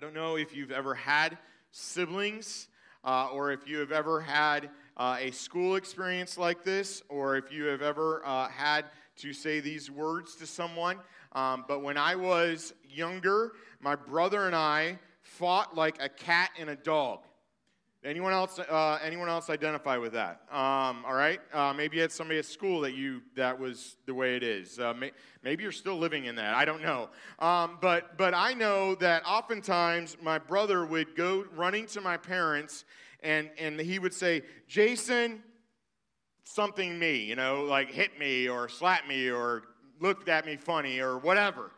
I don't know if you've ever had siblings or if you have ever had a school experience like this, or if you have ever had to say these words to someone. But when I was younger, my brother and I fought like a cat and a dog. Anyone else identify with that? All right? Maybe you had somebody at school that was the way it is. Maybe you're still living in that. I don't know. But I know that oftentimes my brother would go running to my parents, and he would say, Jason, something me, you know, like hit me or slap me or looked at me funny or whatever.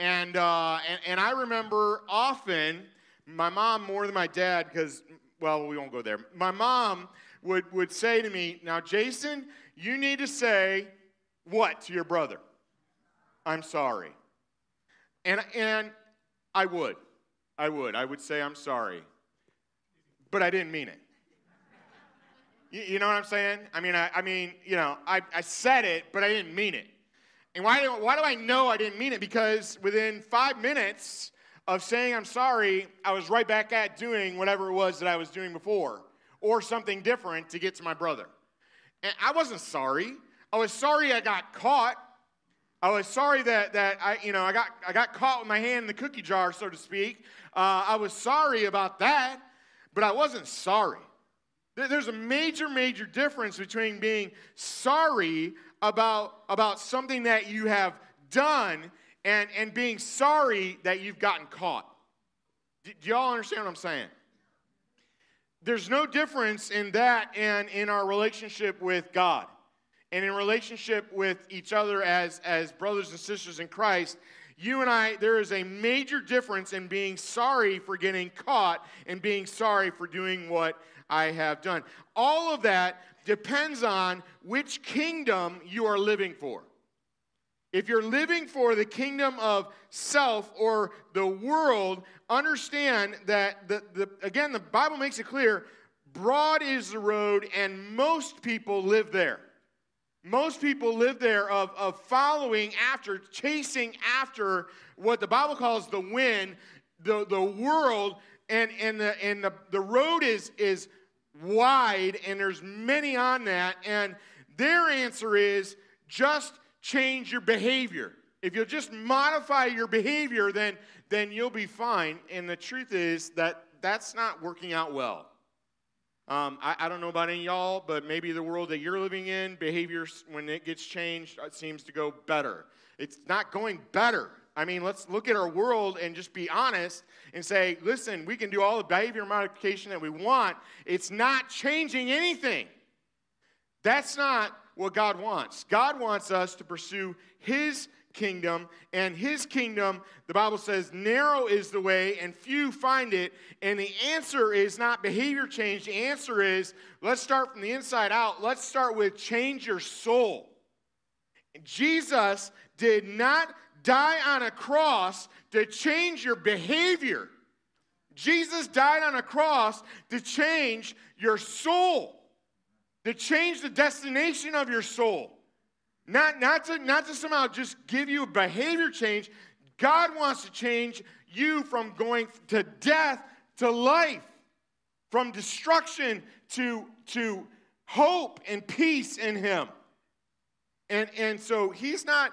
And I remember often my mom more than my dad because... Well, we won't go there. My mom would say to me, now, Jason, you need to say what to your brother? I'm sorry. And I would say I'm sorry. But I didn't mean it. You know what I'm saying? I mean, you know, I said it, but I didn't mean it. And why do I know I didn't mean it? Because within 5 minutes... of saying I'm sorry, I was right back at doing whatever it was that I was doing before, or something different to get to my brother. And I wasn't sorry. I was sorry I got caught. I was sorry that I got caught with my hand in the cookie jar, so to speak. I was sorry about that, but I wasn't sorry. There's a major difference between being sorry about something that you have done and being sorry that you've gotten caught. Do y'all understand what I'm saying? There's no difference in that and in our relationship with God and in relationship with each other as brothers and sisters in Christ. You and I, there is a major difference in being sorry for getting caught and being sorry for doing what I have done. All of that depends on which kingdom you are living for. If you're living for the kingdom of self or the world, understand that, again, the Bible makes it clear, broad is the road and most people live there. Most people live there of following after, chasing after what the Bible calls the wind, the world, and the road is wide and there's many on that. And their answer is just change your behavior. If you'll just modify your behavior, then you'll be fine. And the truth is that that's not working out well. I don't know about any of y'all, but maybe the world that you're living in, behavior, when it gets changed, it seems to go better. It's not going better. I mean, let's look at our world and just be honest and say, listen, we can do all the behavior modification that we want. It's not changing anything. That's not what God wants. God wants us to pursue His kingdom, and His kingdom, the Bible says, narrow is the way, and few find it, and the answer is not behavior change. The answer is, let's start from the inside out. Let's start with change your soul. Jesus did not die on a cross to change your behavior. Jesus died on a cross to change your soul. To change the destination of your soul. Not to somehow just give you a behavior change. God wants to change you from going to death to life. From destruction to hope and peace in Him. And so He's not,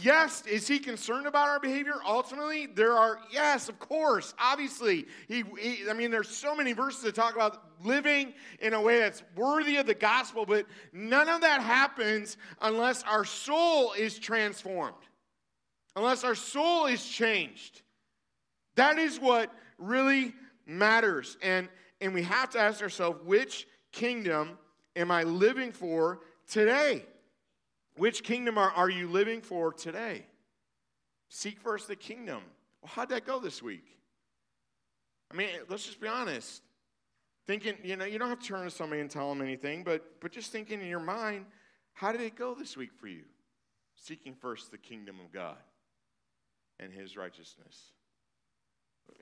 yes, is He concerned about our behavior? Ultimately, yes, of course, obviously. There's so many verses that talk about living in a way that's worthy of the gospel, but none of that happens unless our soul is transformed, unless our soul is changed. That is what really matters. And we have to ask ourselves, which kingdom am I living for today? Which kingdom are you living for today? Seek first the kingdom. Well, how'd that go this week? I mean, let's just be honest. Thinking, you know, you don't have to turn to somebody and tell them anything, but just thinking in your mind, how did it go this week for you? Seeking first the kingdom of God and His righteousness.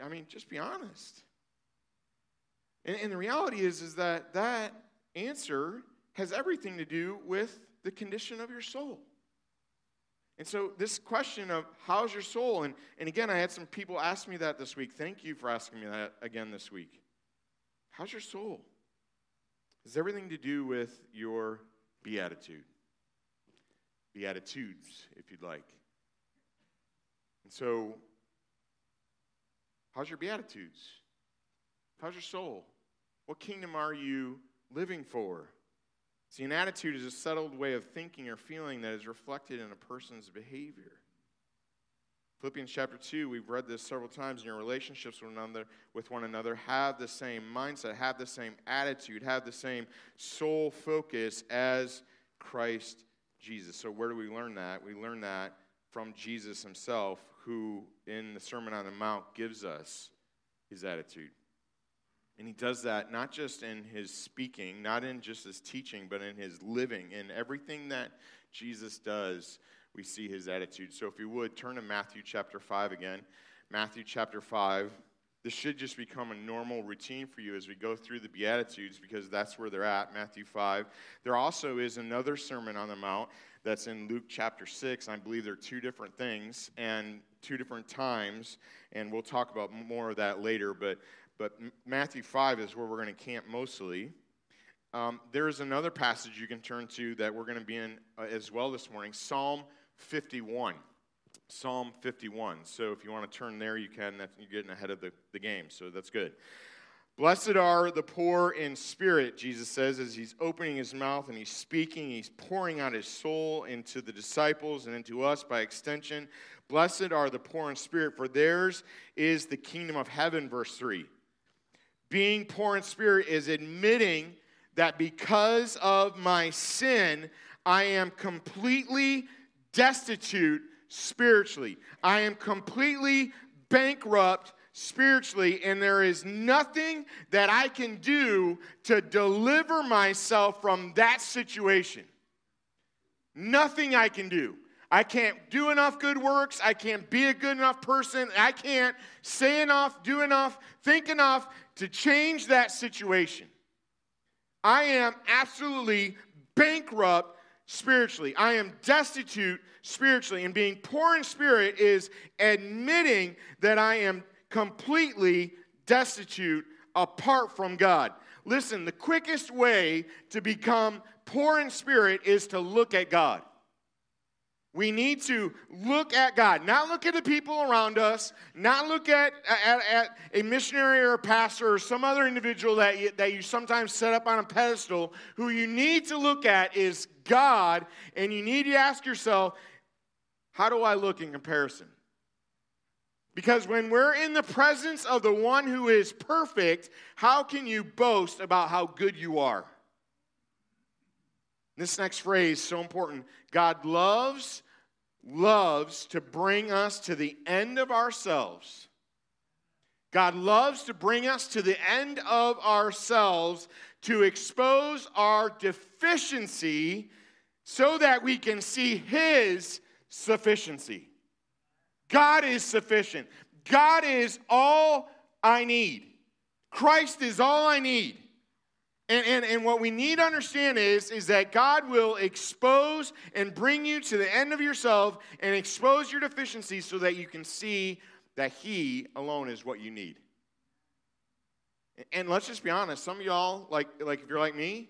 I mean, just be honest. And the reality is that answer has everything to do with the condition of your soul. And so this question of how's your soul? And again, I had some people ask me that this week. Thank you for asking me that again this week. How's your soul? It's everything to do with your beatitude. Beatitudes, if you'd like. And so, how's your beatitudes? How's your soul? What kingdom are you living for? See, an attitude is a settled way of thinking or feeling that is reflected in a person's behavior. Philippians chapter 2, we've read this several times. In your relationships with one another, have the same mindset, have the same attitude, have the same soul focus as Christ Jesus. So where do we learn that? We learn that from Jesus himself, who in the Sermon on the Mount gives us his attitude. And he does that not just in his speaking, not in just his teaching, but in his living. In everything that Jesus does, we see his attitude. So if you would, turn to Matthew chapter 5 again. Matthew chapter 5. This should just become a normal routine for you as we go through the Beatitudes, because that's where they're at, Matthew 5. There also is another Sermon on the Mount that's in Luke chapter 6. I believe they're two different things and two different times, and we'll talk about more of that later, but Matthew 5 is where we're going to camp mostly. There is another passage you can turn to that we're going to be in as well this morning, Psalm 51. Psalm 51. So if you want to turn there, you can. You're getting ahead of the game, so that's good. Blessed are the poor in spirit, Jesus says, as he's opening his mouth and he's speaking. He's pouring out his soul into the disciples and into us by extension. Blessed are the poor in spirit, for theirs is the kingdom of heaven, verse 3. Being poor in spirit is admitting that because of my sin, I am completely destitute spiritually. I am completely bankrupt spiritually, and there is nothing that I can do to deliver myself from that situation. Nothing I can do. I can't do enough good works. I can't be a good enough person. I can't say enough, do enough, think enough to change that situation. I am absolutely bankrupt spiritually. I am destitute spiritually. And being poor in spirit is admitting that I am completely destitute apart from God. Listen, the quickest way to become poor in spirit is to look at God. We need to look at God, not look at the people around us, not look at a missionary or a pastor or some other individual that you sometimes set up on a pedestal. Who you need to look at is God, and you need to ask yourself, how do I look in comparison? Because when we're in the presence of the one who is perfect, how can you boast about how good you are? This next phrase is so important. God loves to bring us to the end of ourselves. God loves to bring us to the end of ourselves to expose our deficiency so that we can see his sufficiency. God is sufficient. God is all I need. Christ is all I need. And what we need to understand is that God will expose and bring you to the end of yourself and expose your deficiencies so that you can see that he alone is what you need. And let's just be honest. Some of y'all, like if you're like me,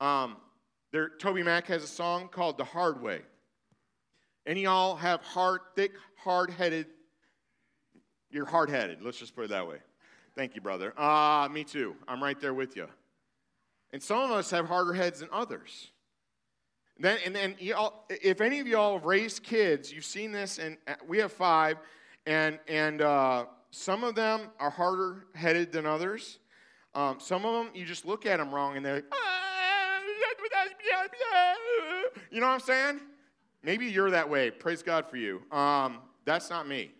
Toby Mac has a song called The Hard Way. And y'all have hard-headed. Let's just put it that way. Thank you, brother. Me too. I'm right there with you. And some of us have harder heads than others. And then if any of y'all have raised kids, you've seen this, and we have 5, and some of them are harder headed than others. Some of them, you just look at them wrong, and they're like, you know what I'm saying? Maybe you're that way. Praise God for you. That's not me.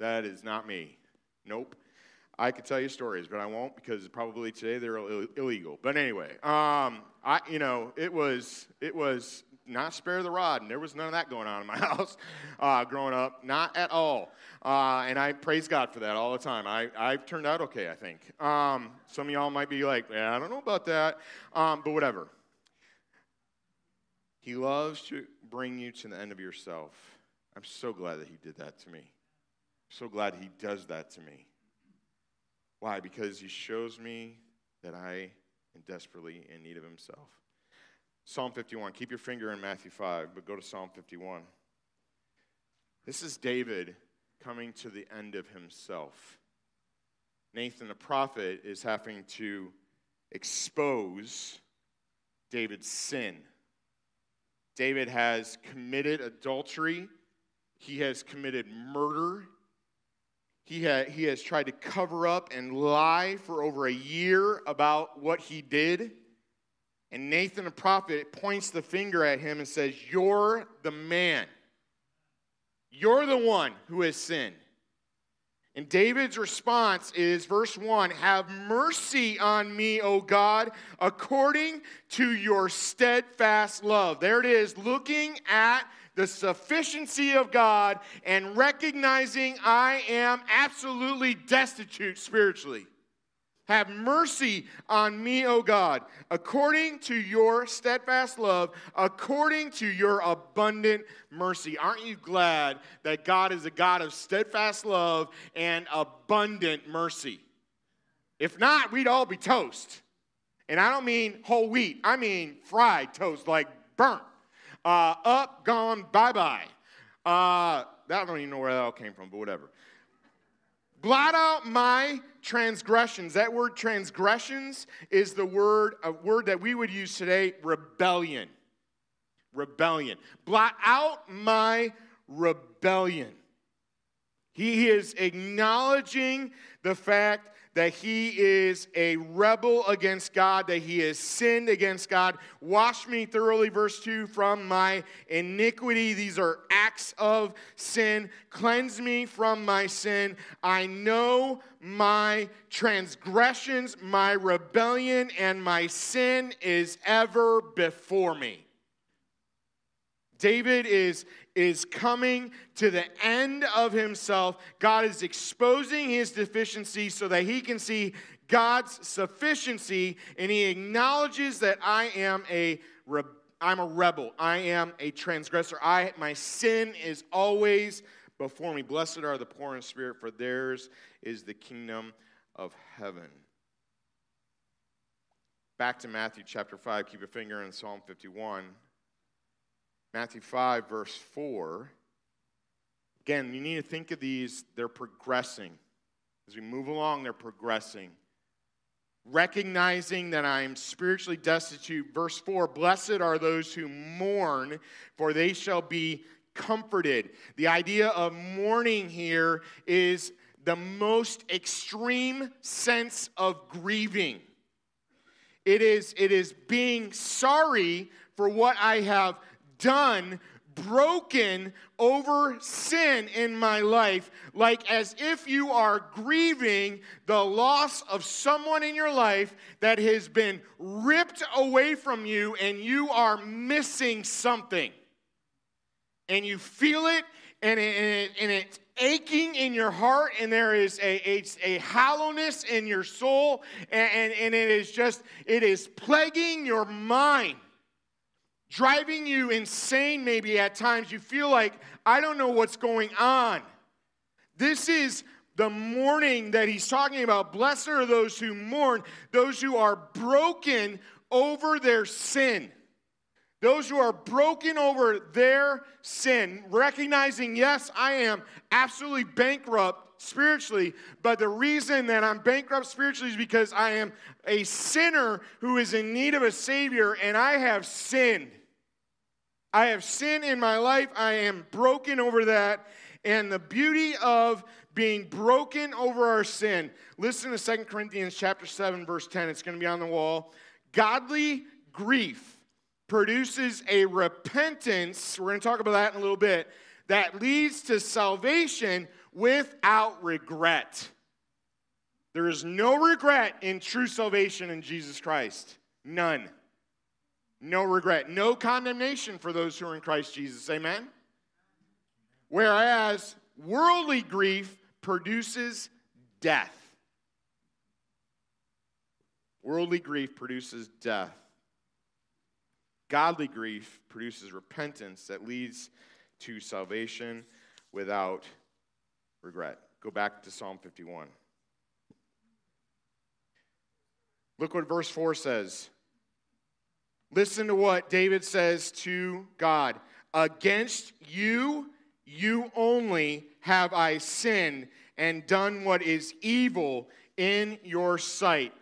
That is not me. Nope. I could tell you stories, but I won't, because probably today they're illegal. But anyway, it was not spare the rod, and there was none of that going on in my house growing up, not at all. And I praise God for that all the time. I've turned out okay, I think. Some of y'all might be like, I don't know about that, but whatever. He loves to bring you to the end of yourself. I'm so glad that he did that to me. I'm so glad he does that to me. Why? Because he shows me that I am desperately in need of himself. Psalm 51. Keep your finger in Matthew 5, but go to Psalm 51. This is David coming to the end of himself. Nathan the prophet is having to expose David's sin. David has committed adultery. He has committed murder. He has tried to cover up and lie for over a year about what he did. And Nathan the prophet points the finger at him and says, "You're the man. You're the one who has sinned." And David's response is verse 1, "Have mercy on me, O God, according to your steadfast love." There it is, looking at the sufficiency of God and recognizing I am absolutely destitute spiritually. "Have mercy on me, O God, according to your steadfast love, according to your abundant mercy." Aren't you glad that God is a God of steadfast love and abundant mercy? If not, we'd all be toast. And I don't mean whole wheat. I mean fried toast, like burnt. Up, gone, bye-bye. I don't even know where that all came from, but whatever. "Blot out my transgressions." That word transgressions is the word, a word that we would use today, rebellion. Rebellion. "Blot out my rebellion." He is acknowledging the fact that he is a rebel against God, that he has sinned against God. "Wash me thoroughly," verse 2, "from my iniquity." These are acts of sin. "Cleanse me from my sin. I know my transgressions, my rebellion, and my sin is ever before me." David is coming to the end of himself. God is exposing his deficiency so that he can see God's sufficiency, and he acknowledges that I'm a rebel. I am a transgressor. My sin is always before me. "Blessed are the poor in spirit, for theirs is the kingdom of heaven." Back to Matthew chapter 5. Keep your finger in Psalm 51. Matthew 5, verse 4. Again, you need to think of these. They're progressing. As we move along, they're progressing. Recognizing that I am spiritually destitute. Verse 4, "Blessed are those who mourn, for they shall be comforted." The idea of mourning here is the most extreme sense of grieving. It is being sorry for what I have done, broken over sin in my life, like as if you are grieving the loss of someone in your life that has been ripped away from you, and you are missing something. And you feel it, and it's aching in your heart, and there is a hollowness in your soul, and it is plaguing your mind. Driving you insane maybe at times. You feel like, I don't know what's going on. This is the mourning that he's talking about. Blessed are those who mourn, those who are broken over their sin. Those who are broken over their sin, recognizing, yes, I am absolutely bankrupt spiritually, but the reason that I'm bankrupt spiritually is because I am a sinner who is in need of a Savior, and I have sinned. I have sin in my life. I am broken over that. And the beauty of being broken over our sin. Listen to 2 Corinthians chapter 7, verse 10. It's going to be on the wall. "Godly grief produces a repentance," we're going to talk about that in a little bit, "that leads to salvation without regret." There is no regret in true salvation in Jesus Christ. None. No regret. No condemnation for those who are in Christ Jesus. Amen? "Whereas worldly grief produces death." Worldly grief produces death. Godly grief produces repentance that leads to salvation without regret. Go back to Psalm 51. Look what verse 4 says. Listen to what David says to God. Against you, you only, have I sinned and done what is evil in your sight.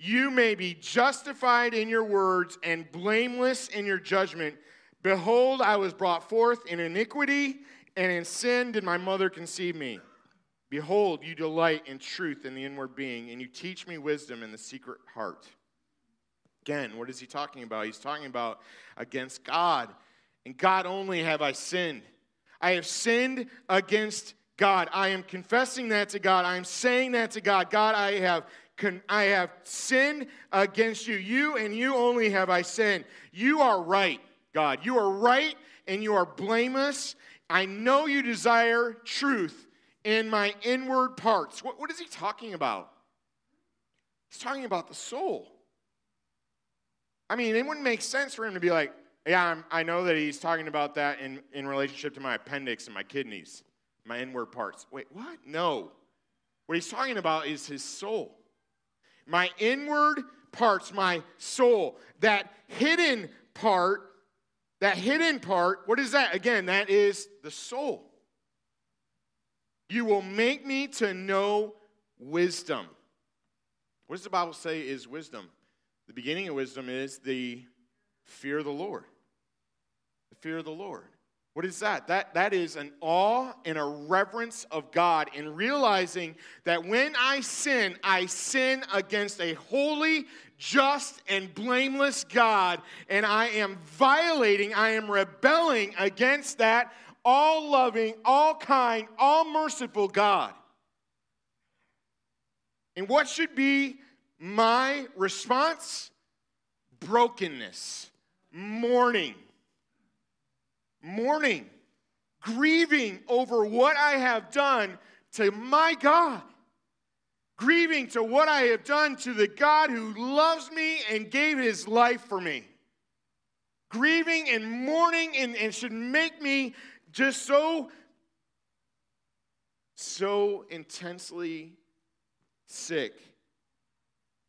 You may be justified in your words and blameless in your judgment. Behold, I was brought forth in iniquity, and in sin did my mother conceive me. Behold, you delight in truth in the inward being, and you teach me wisdom in the secret heart. Again, what is he talking about? He's talking about against God. And God only have I sinned. I have sinned against God. I am confessing that to God. I am saying that to God. God, I have sinned against you. You and you only have I sinned. You are right, God. You are right and you are blameless. I know you desire truth in my inward parts. What is he talking about? He's talking about the soul. I mean, it wouldn't make sense for him to be like, yeah, I know that he's talking about that in relationship to my appendix and my kidneys, my inward parts. Wait, what? No. What he's talking about is his soul. My inward parts, my soul, that hidden part, what is that? Again, that is the soul. You will make me to know wisdom. What does the Bible say is wisdom? The beginning of wisdom is the fear of the Lord. The fear of the Lord. What is that? That is an awe and a reverence of God, and realizing that when I sin against a holy, just, and blameless God, and I am rebelling against that all-loving, all-kind, all-merciful God. And what should be my response? Brokenness, mourning, grieving over what I have done to my God, grieving to what I have done to the God who loves me and gave his life for me, grieving and mourning, and should make me just so intensely sick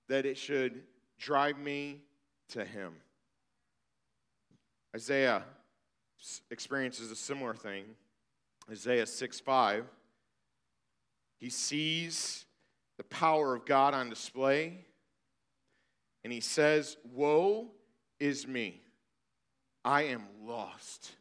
that it should drive me to him. Isaiah experiences a similar thing. Isaiah 6:5. He sees the power of God on display, and he says, woe is me. I am lost.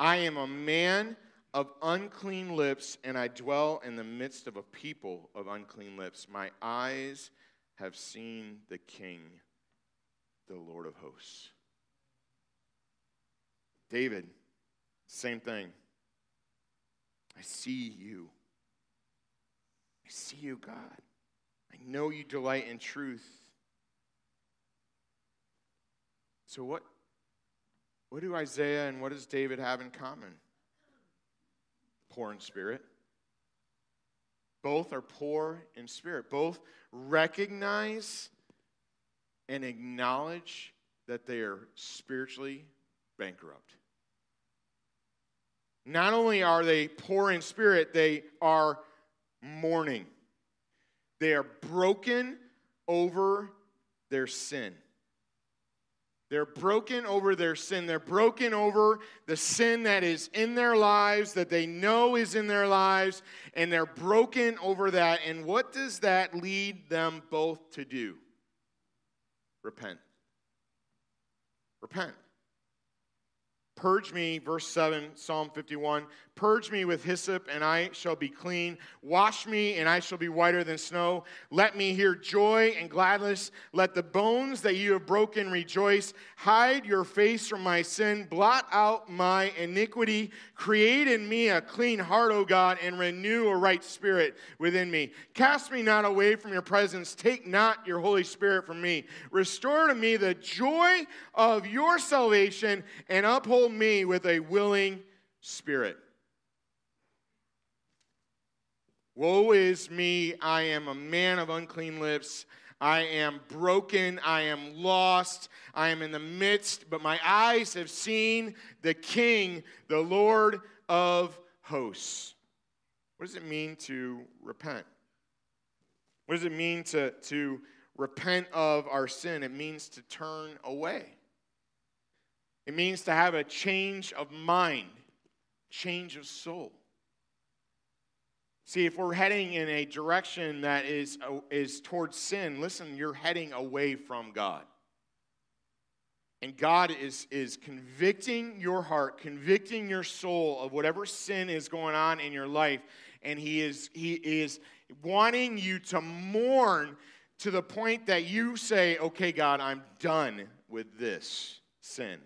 I am a man of unclean lips, and I dwell in the midst of a people of unclean lips. My eyes have seen the King, the Lord of hosts. David, same thing. I see you. I see you, God. I know you delight in truth. So what do Isaiah and what does David have in common? Poor in spirit. Both are poor in spirit. Both recognize and acknowledge that they are spiritually bankrupt. Not only are they poor in spirit, they are mourning. They are broken over their sin. They're broken over their sin. They're broken over the sin that is in their lives, that they know is in their lives, and they're broken over that. And what does that lead them both to do? Repent. Repent. Purge me, verse 7, Psalm 51, purge me with hyssop, and I shall be clean. Wash me, and I shall be whiter than snow. Let me hear joy and gladness. Let the bones that you have broken rejoice. Hide your face from my sin. Blot out my iniquity. Create in me a clean heart, O God, and renew a right spirit within me. Cast me not away from your presence. Take not your Holy Spirit from me. Restore to me the joy of your salvation, and uphold me with a willing spirit. Woe is me, I am a man of unclean lips. I am broken, I am lost, I am in the midst, but my eyes have seen the King, the Lord of hosts. What does it mean to repent? What does it mean to repent of our sin? It means to turn away. It means to have a change of mind, change of soul. See, if we're heading in a direction that is towards sin, listen, you're heading away from God. And God is convicting your heart, convicting your soul of whatever sin is going on in your life. And He is wanting you to mourn to the point that you say, okay, God, I'm done with this sin.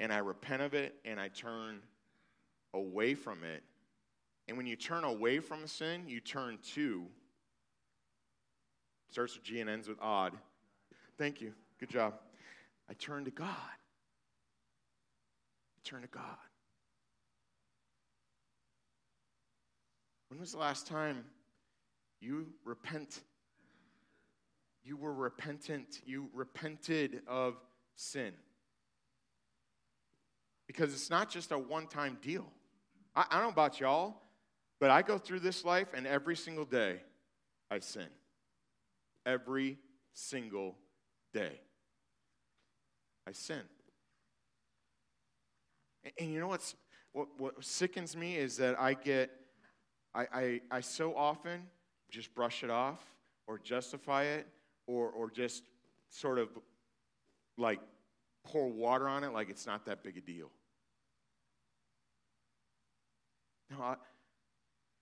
And I repent of it, and I turn away from it. And when you turn away from sin, you turn to, starts with G and ends with odd. Thank you. Good job. I turn to God. I turn to God. When was the last time you repent? You were repentant. You repented of sin. Because it's not just a one-time deal. I don't know about y'all, but I go through this life, and every single day, I sin. Every single day, I sin. And you know what sickens me is that I so often just brush it off or justify it or just sort of like pour water on it like it's not that big a deal. No,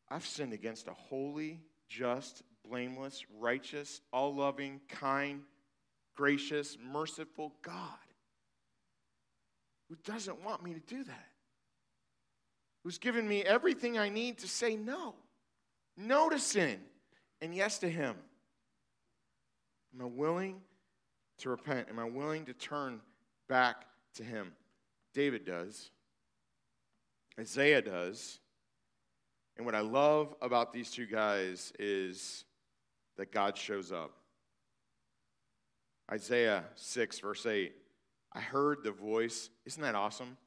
I've sinned against a holy, just, blameless, righteous, all-loving, kind, gracious, merciful God who doesn't want me to do that, who's given me everything I need to say no, no to sin, and yes to Him. Am I willing to repent? Am I willing to turn back to Him? David does. Isaiah does. And what I love about these two guys is that God shows up. Isaiah 6, verse 8. I heard the voice. Isn't that awesome?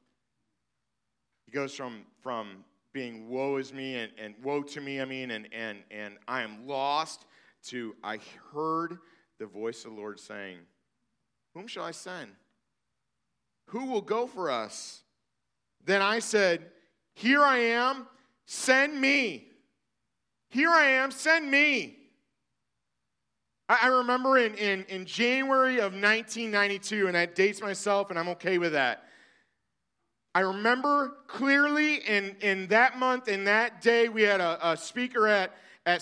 He goes from being woe is me and woe to me, and I am lost, to I heard the voice of the Lord saying, whom shall I send? Who will go for us? Then I said, here I am. Send me. Here I am. Send me. I remember in January of 1992, and that dates myself, and I'm okay with that. I remember clearly in that month, in that day, we had a speaker at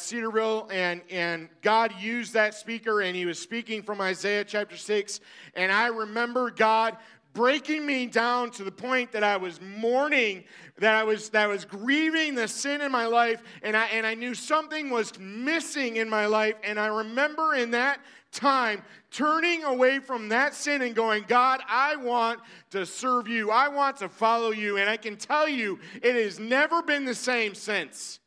Cedarville, and God used that speaker, and he was speaking from Isaiah chapter 6, and I remember God breaking me down to the point that I was mourning, that I was grieving the sin in my life, and I knew something was missing in my life. And I remember in that time turning away from that sin and going, God, I want to serve you. I want to follow you. And I can tell you, it has never been the same since.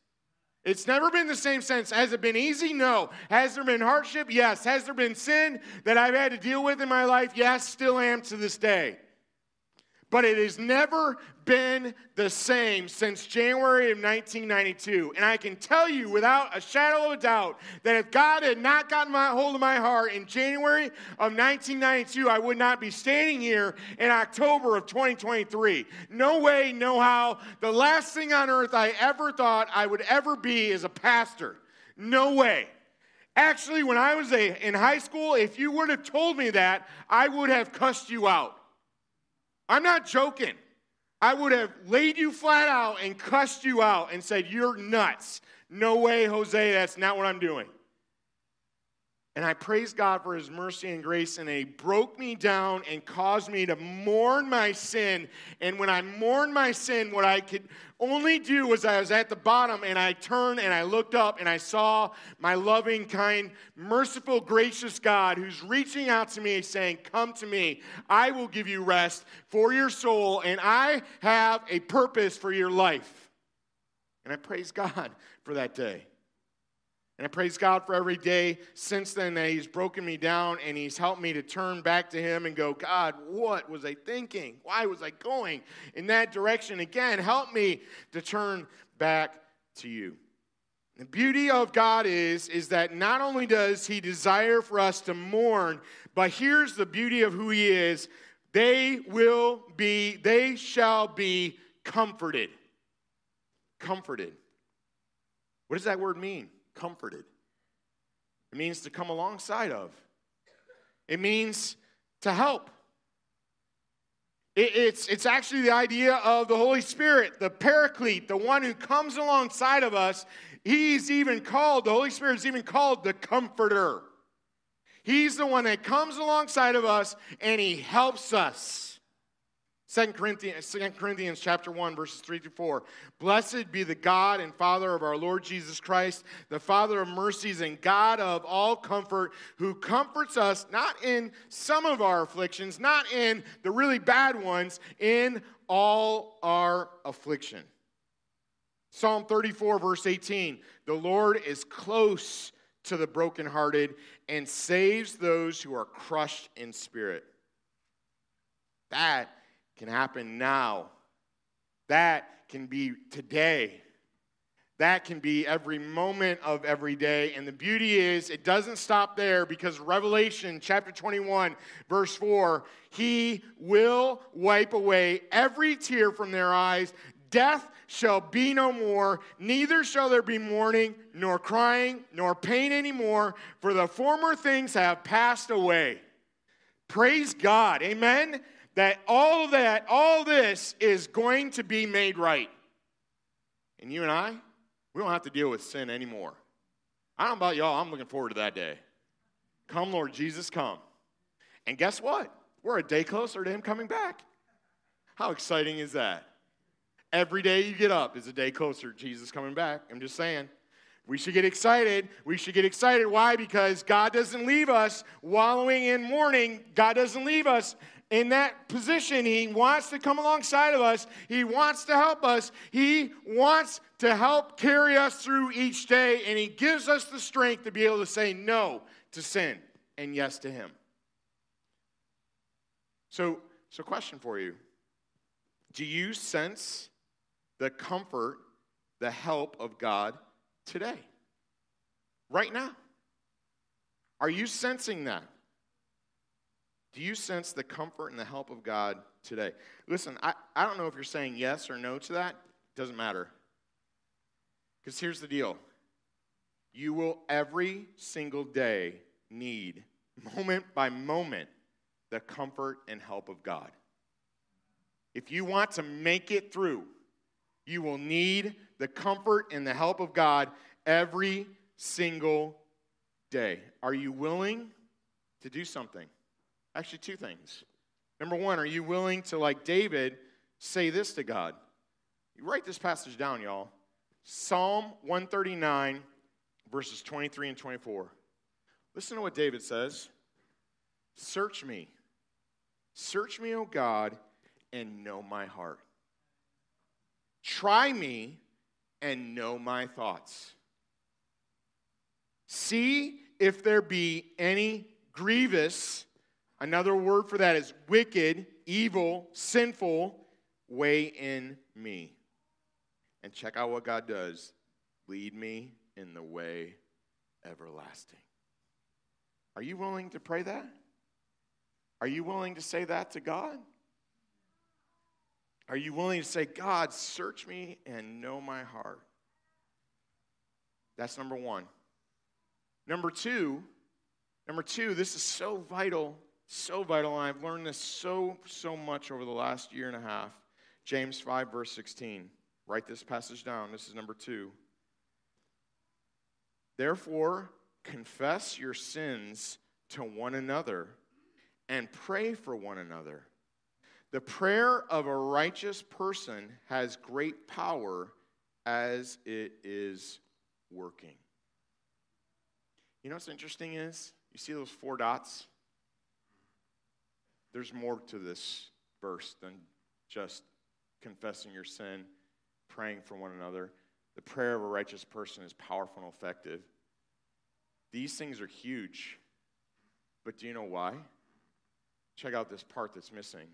It's never been the same since. Has it been easy? No. Has there been hardship? Yes. Has there been sin that I've had to deal with in my life? Yes, still am to this day. But it has never been the same since January of 1992. And I can tell you without a shadow of a doubt that if God had not gotten a hold of my heart in January of 1992, I would not be standing here in October of 2023. No way, no how. The last thing on earth I ever thought I would ever be is a pastor. No way. Actually, when I was in high school, if you would have told me that, I would have cussed you out. I'm not joking. I would have laid you flat out and cussed you out and said, you're nuts. No way, Jose, that's not what I'm doing. And I praise God for His mercy and grace, and He broke me down and caused me to mourn my sin. And when I mourned my sin, what I could only do was I was at the bottom, and I turned and I looked up, and I saw my loving, kind, merciful, gracious God who's reaching out to me saying, come to me. I will give you rest for your soul, and I have a purpose for your life. And I praise God for that day. And I praise God for every day since then that he's broken me down and he's helped me to turn back to him and go, God, what was I thinking? Why was I going in that direction? Again, help me to turn back to you. The beauty of God is that not only does he desire for us to mourn, but here's the beauty of who he is. They shall be comforted. Comforted. What does that word mean? Comforted. It means to come alongside of. It means to help. It's actually the idea of the Holy Spirit, the paraclete, the one who comes alongside of us. He's even called, the Holy Spirit is even called the comforter. He's the one that comes alongside of us and he helps us. 2 Corinthians chapter 1, verses 3-4. Blessed be the God and Father of our Lord Jesus Christ, the Father of mercies and God of all comfort, who comforts us not in some of our afflictions, not in the really bad ones, in all our affliction. Psalm 34, verse 18. The Lord is close to the brokenhearted and saves those who are crushed in spirit. That can happen now. That can be today. That can be every moment of every day. And the beauty is, it doesn't stop there, because Revelation chapter 21, verse 4, he will wipe away every tear from their eyes. Death shall be no more, neither shall there be mourning, nor crying, nor pain anymore, for the former things have passed away. Praise God. Amen. That all this is going to be made right. And you and I, we don't have to deal with sin anymore. I don't know about y'all, I'm looking forward to that day. Come, Lord Jesus, come. And guess what? We're a day closer to him coming back. How exciting is that? Every day you get up is a day closer to Jesus coming back. I'm just saying. We should get excited. We should get excited. Why? Because God doesn't leave us wallowing in mourning. God doesn't leave us in that position. He wants to come alongside of us. He wants to help us. He wants to help carry us through each day, and he gives us the strength to be able to say no to sin and yes to him. So question for you. Do you sense the comfort, the help of God today, right now? Are you sensing that? Do you sense the comfort and the help of God today? Listen, I don't know if you're saying yes or no to that. It doesn't matter. Because here's the deal. You will every single day need, moment by moment, the comfort and help of God. If you want to make it through, you will need the comfort and the help of God every single day. Are you willing to do something? Actually, two things. Number one, are you willing to, like David, say this to God? You write this passage down, y'all. Psalm 139, verses 23 and 24. Listen to what David says. Search me. Search me, O God, and know my heart. Try me and know my thoughts. See if there be any grievous, another word for that is wicked, evil, sinful, way in me. And check out what God does. Lead me in the way everlasting. Are you willing to pray that? Are you willing to say that to God? Are you willing to say, God, search me and know my heart? That's number one. Number two, this is so vital, and I've learned this so much over the last year and a half. James 5, verse 16. Write this passage down. This is number two. Therefore, confess your sins to one another and pray for one another. The prayer of a righteous person has great power as it is working. You know what's interesting is, you see those four dots? There's more to this verse than just confessing your sin, praying for one another. The prayer of a righteous person is powerful and effective. These things are huge. But do you know why? Check out this part that's missing.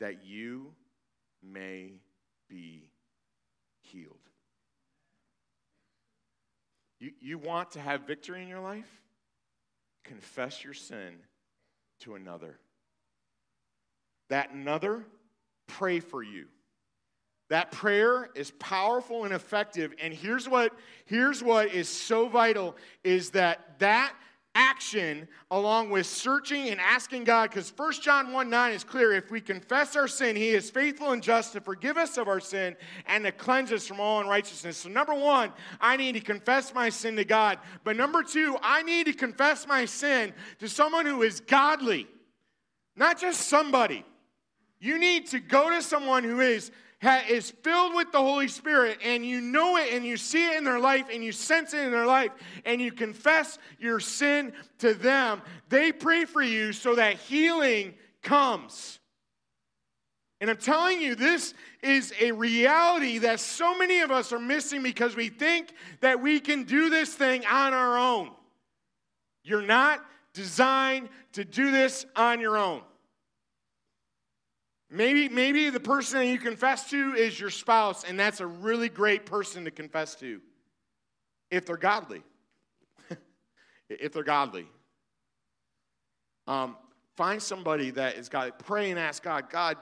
That you may be healed. You want to have victory in your life? Confess your sin to another. That another, pray for you. That prayer is powerful and effective. And here's what is so vital is that action, along with searching and asking God, because 1 John 1:9 is clear, if we confess our sin, he is faithful and just to forgive us of our sin and to cleanse us from all unrighteousness. So number one, I need to confess my sin to God. But number two, I need to confess my sin to someone who is godly, not just somebody. You need to go to someone who is filled with the Holy Spirit, and you know it, and you see it in their life, and you sense it in their life, and you confess your sin to them. They pray for you so that healing comes. And I'm telling you, this is a reality that so many of us are missing because we think that we can do this thing on our own. You're not designed to do this on your own. Maybe the person that you confess to is your spouse, and that's a really great person to confess to if they're godly. If they're godly. Find somebody that is godly. Pray and ask God, God,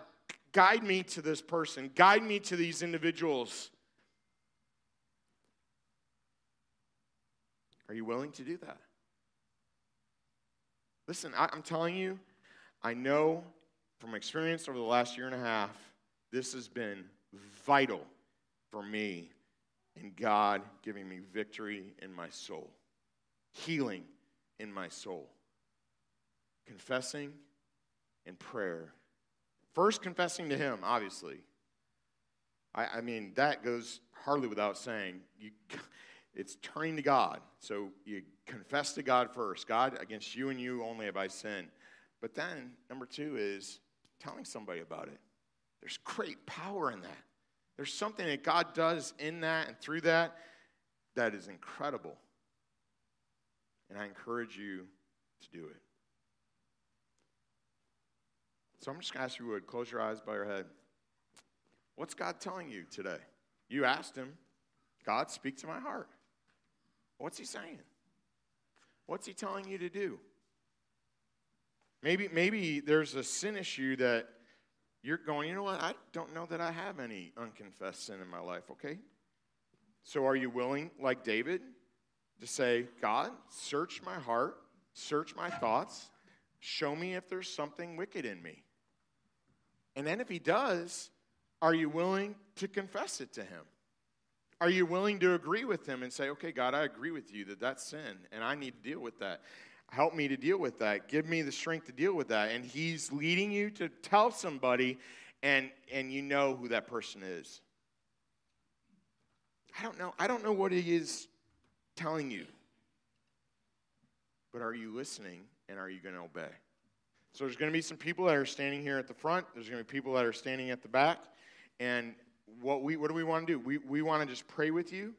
guide me to this person. Guide me to these individuals. Are you willing to do that? Listen, I'm telling you, I know from experience over the last year and a half, this has been vital for me in God giving me victory in my soul, healing in my soul, confessing and prayer. First, confessing to him, obviously. I mean, that goes hardly without saying. It's turning to God. So you confess to God first. God, against you and you only have I sinned. But then, number two is telling somebody about it. There's great power in that. There's something that God does in that and through that that is incredible. And I encourage you to do it. So I'm just going to ask you to close your eyes, bow your head. What's God telling you today? You asked him, God, speak to my heart. What's he saying? What's he telling you to do? Maybe there's a sin issue that you're going, you know what, I don't know that I have any unconfessed sin in my life, okay? So are you willing, like David, to say, God, search my heart, search my thoughts, show me if there's something wicked in me? And then if he does, are you willing to confess it to him? Are you willing to agree with him and say, okay, God, I agree with you that that's sin, and I need to deal with that. Help me to deal with that. Give me the strength to deal with that. And he's leading you to tell somebody, and you know who that person is. I don't know what he is telling you. But are you listening, and are you going to obey? So there's going to be some people that are standing here at the front. There's going to be people that are standing at the back. And what do we want to do? We want to just pray with you.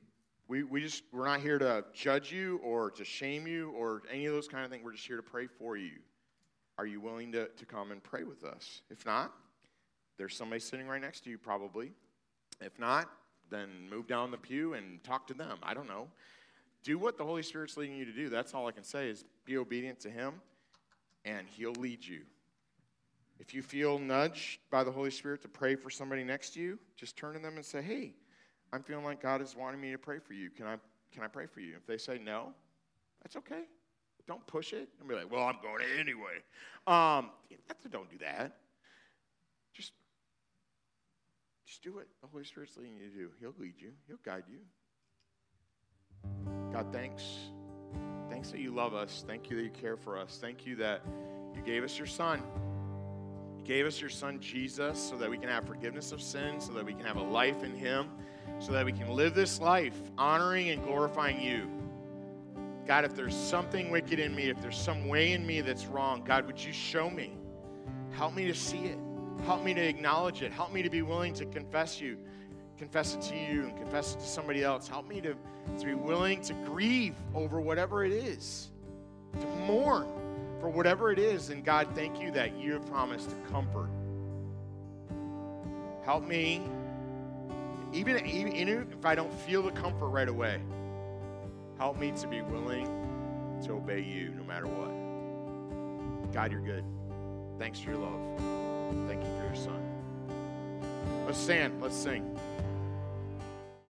We're not here to judge you or to shame you or any of those kind of things. We're just here to pray for you. Are you willing to come and pray with us? If not, there's somebody sitting right next to you probably. If not, then move down the pew and talk to them. I don't know. Do what the Holy Spirit's leading you to do. That's all I can say is be obedient to him, and he'll lead you. If you feel nudged by the Holy Spirit to pray for somebody next to you, just turn to them and say, hey, I'm feeling like God is wanting me to pray for you. Can I pray for you? If they say no, that's okay. Don't push it and be like, well, I'm going anyway. Don't do that. Just do what the Holy Spirit's leading you to do. He'll lead you. He'll guide you. God, thanks. Thanks that you love us. Thank you that you care for us. Thank you that you gave us your son. You gave us your son, Jesus, so that we can have forgiveness of sin, so that we can have a life in him. So that we can live this life honoring and glorifying you. God, if there's something wicked in me, if there's some way in me that's wrong, God, would you show me? Help me to see it. Help me to acknowledge it. Help me to be willing to confess you. confess it to you and confess it to somebody else. Help me to be willing to grieve over whatever it is, to mourn for whatever it is. And God, thank you that you have promised to comfort. Help me, even if I don't feel the comfort right away, help me to be willing to obey you no matter what. God, you're good. Thanks for your love. Thank you for your son. Let's stand. Let's sing.